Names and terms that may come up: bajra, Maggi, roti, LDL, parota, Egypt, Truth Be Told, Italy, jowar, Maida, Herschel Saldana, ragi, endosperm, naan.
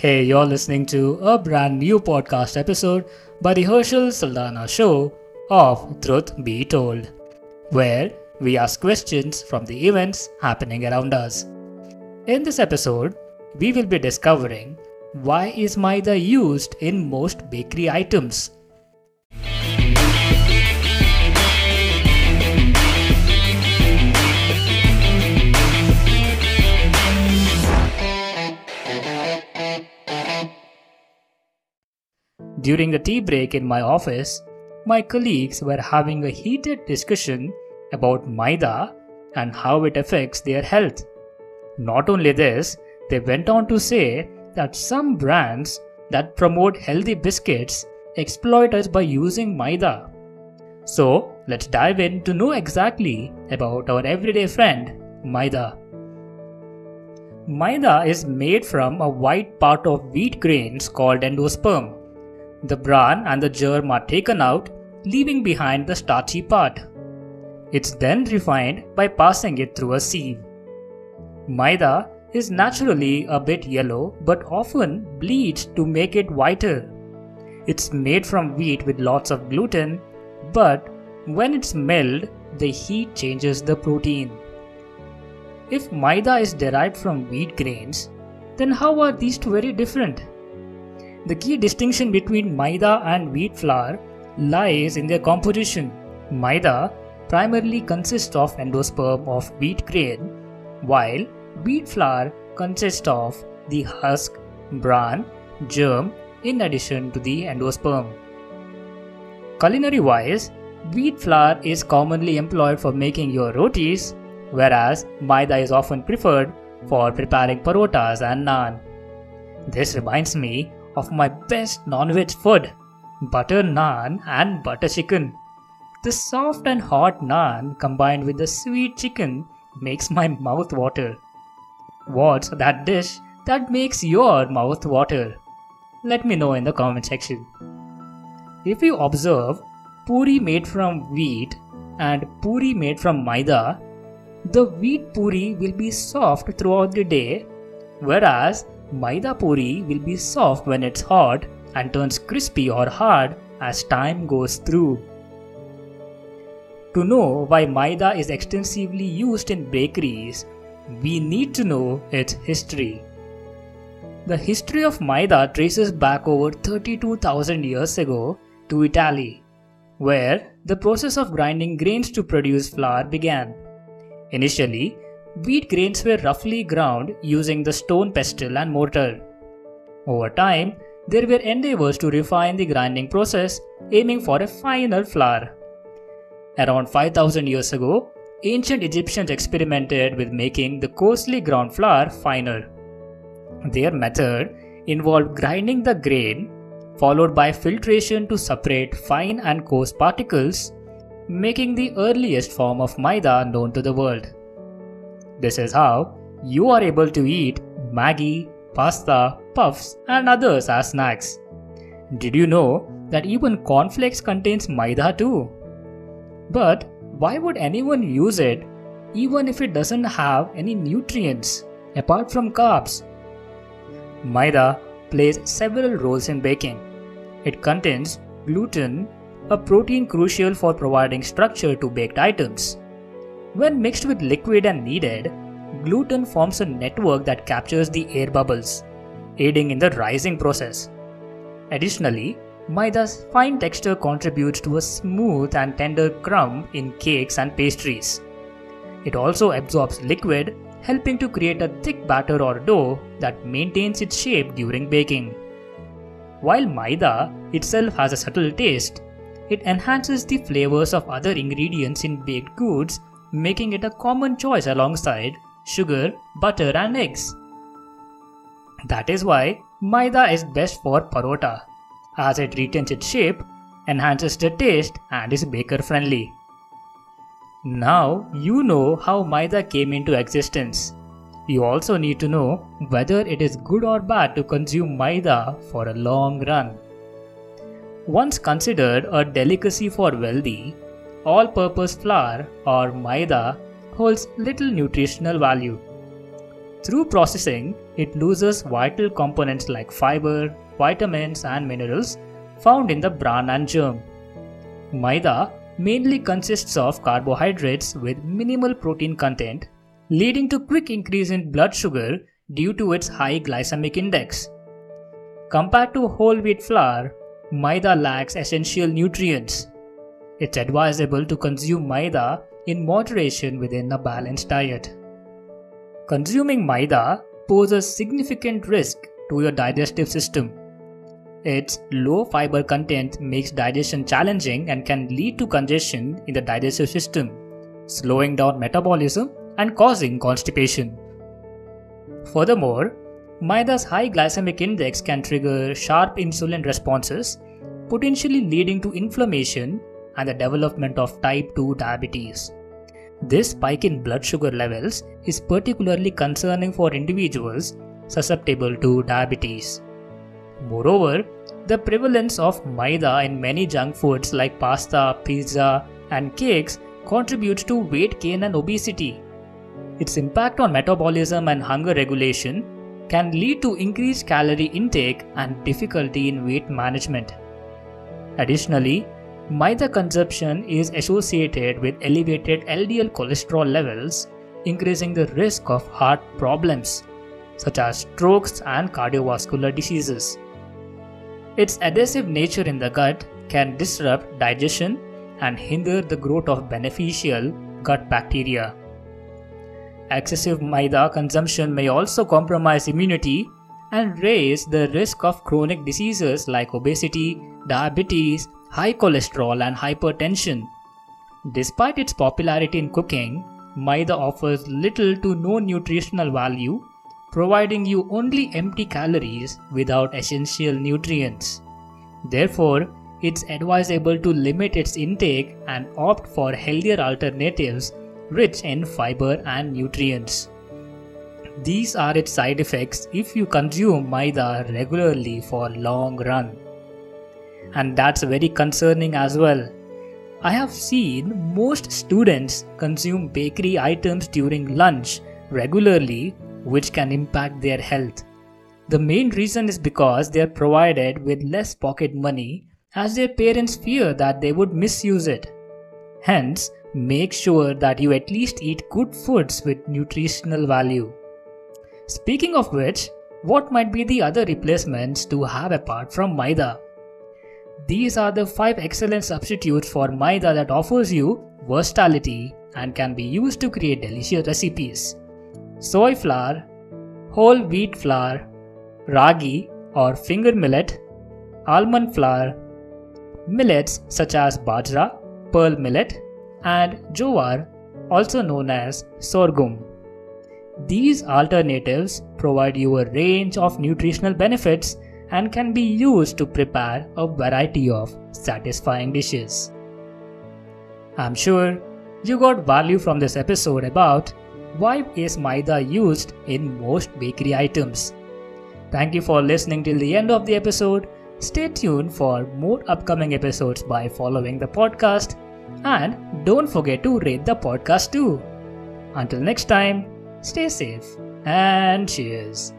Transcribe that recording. Hey, you're listening to a brand new podcast episode by the Herschel Saldana show of Truth Be Told, where we ask questions from the events happening around us. In this episode, we will be discovering why is Maida used in most bakery items. During the tea break in my office, my colleagues were having a heated discussion about Maida and how it affects their health. Not only this, they went on to say that some brands that promote healthy biscuits exploit us by using Maida. So, let's dive in to know exactly about our everyday friend, Maida. Maida is made from a white part of wheat grains called endosperm. The bran and the germ are taken out, leaving behind the starchy part. It's then refined by passing it through a sieve. Maida is naturally a bit yellow but often bleached to make it whiter. It's made from wheat with lots of gluten, but when it's milled, the heat changes the protein. If Maida is derived from wheat grains, then how are these two very different? The key distinction between Maida and wheat flour lies in their composition. Maida primarily consists of endosperm of wheat grain, while wheat flour consists of the husk, bran, germ in addition to the endosperm. Culinary-wise, wheat flour is commonly employed for making your rotis, whereas Maida is often preferred for preparing parotas and naan. This reminds me of my best non-veg food, butter naan and butter chicken. The soft and hot naan combined with the sweet chicken makes my mouth water. What's that dish that makes your mouth water? Let me know in the comment section. If you observe puri made from wheat and puri made from Maida, the wheat puri will be soft throughout the day, whereas Maida puri will be soft when it's hot and turns crispy or hard as time goes through. To know why Maida is extensively used in bakeries, we need to know its history. The history of Maida traces back over 32,000 years ago to Italy, where the process of grinding grains to produce flour began. Initially, wheat grains were roughly ground using the stone pestle and mortar. Over time, there were endeavors to refine the grinding process, aiming for a finer flour. Around 5,000 years ago, ancient Egyptians experimented with making the coarsely ground flour finer. Their method involved grinding the grain, followed by filtration to separate fine and coarse particles, making the earliest form of Maida known to the world. This is how you are able to eat Maggi, pasta, puffs and others as snacks. Did you know that even cornflakes contains Maida too? But why would anyone use it even if it doesn't have any nutrients apart from carbs? Maida plays several roles in baking. It contains gluten, a protein crucial for providing structure to baked items. When mixed with liquid and kneaded, gluten forms a network that captures the air bubbles, aiding in the rising process. Additionally, Maida's fine texture contributes to a smooth and tender crumb in cakes and pastries. It also absorbs liquid, helping to create a thick batter or dough that maintains its shape during baking. While Maida itself has a subtle taste, it enhances the flavors of other ingredients in baked goods, making it a common choice alongside sugar, butter and eggs. That is why Maida is best for parota, as it retains its shape, enhances the taste and is baker friendly. Now you know how Maida came into existence. You also need to know whether it is good or bad to consume Maida for a long run. Once considered a delicacy for wealthy, all-purpose flour or Maida holds little nutritional value. Through processing, it loses vital components like fiber, vitamins and minerals found in the bran and germ. Maida mainly consists of carbohydrates with minimal protein content, leading to quick increase in blood sugar due to its high glycemic index. Compared to whole wheat flour, Maida lacks essential nutrients. It's advisable to consume Maida in moderation within a balanced diet. Consuming Maida poses significant risk to your digestive system. Its low fiber content makes digestion challenging and can lead to congestion in the digestive system, slowing down metabolism and causing constipation. Furthermore, Maida's high glycemic index can trigger sharp insulin responses, potentially leading to inflammation and the development of type 2 diabetes. This spike in blood sugar levels is particularly concerning for individuals susceptible to diabetes. Moreover, the prevalence of Maida in many junk foods like pasta, pizza, and cakes contributes to weight gain and obesity. Its impact on metabolism and hunger regulation can lead to increased calorie intake and difficulty in weight management. Additionally, Maida consumption is associated with elevated LDL cholesterol levels, increasing the risk of heart problems, such as strokes and cardiovascular diseases. Its adhesive nature in the gut can disrupt digestion and hinder the growth of beneficial gut bacteria. Excessive Maida consumption may also compromise immunity and raise the risk of chronic diseases like obesity, diabetes, high cholesterol, and hypertension. Despite its popularity in cooking, Maida offers little to no nutritional value, providing you only empty calories without essential nutrients. Therefore, it's advisable to limit its intake and opt for healthier alternatives rich in fiber and nutrients. These are its side effects if you consume Maida regularly for long run. And that's very concerning as well. I have seen most students consume bakery items during lunch regularly, which can impact their health. The main reason is because they are provided with less pocket money as their parents fear that they would misuse it. Hence, make sure that you at least eat good foods with nutritional value. Speaking of which, what might be the other replacements to have apart from Maida? These are the 5 excellent substitutes for Maida that offers you versatility and can be used to create delicious recipes. Soy flour, whole wheat flour, ragi or finger millet, almond flour, millets such as bajra, pearl millet, and jowar, also known as sorghum. These alternatives provide you a range of nutritional benefits and can be used to prepare a variety of satisfying dishes. I'm sure you got value from this episode about why is Maida used in most bakery items. Thank you for listening till the end of the episode. Stay tuned for more upcoming episodes by following the podcast. And don't forget to rate the podcast too. Until next time, stay safe and cheers.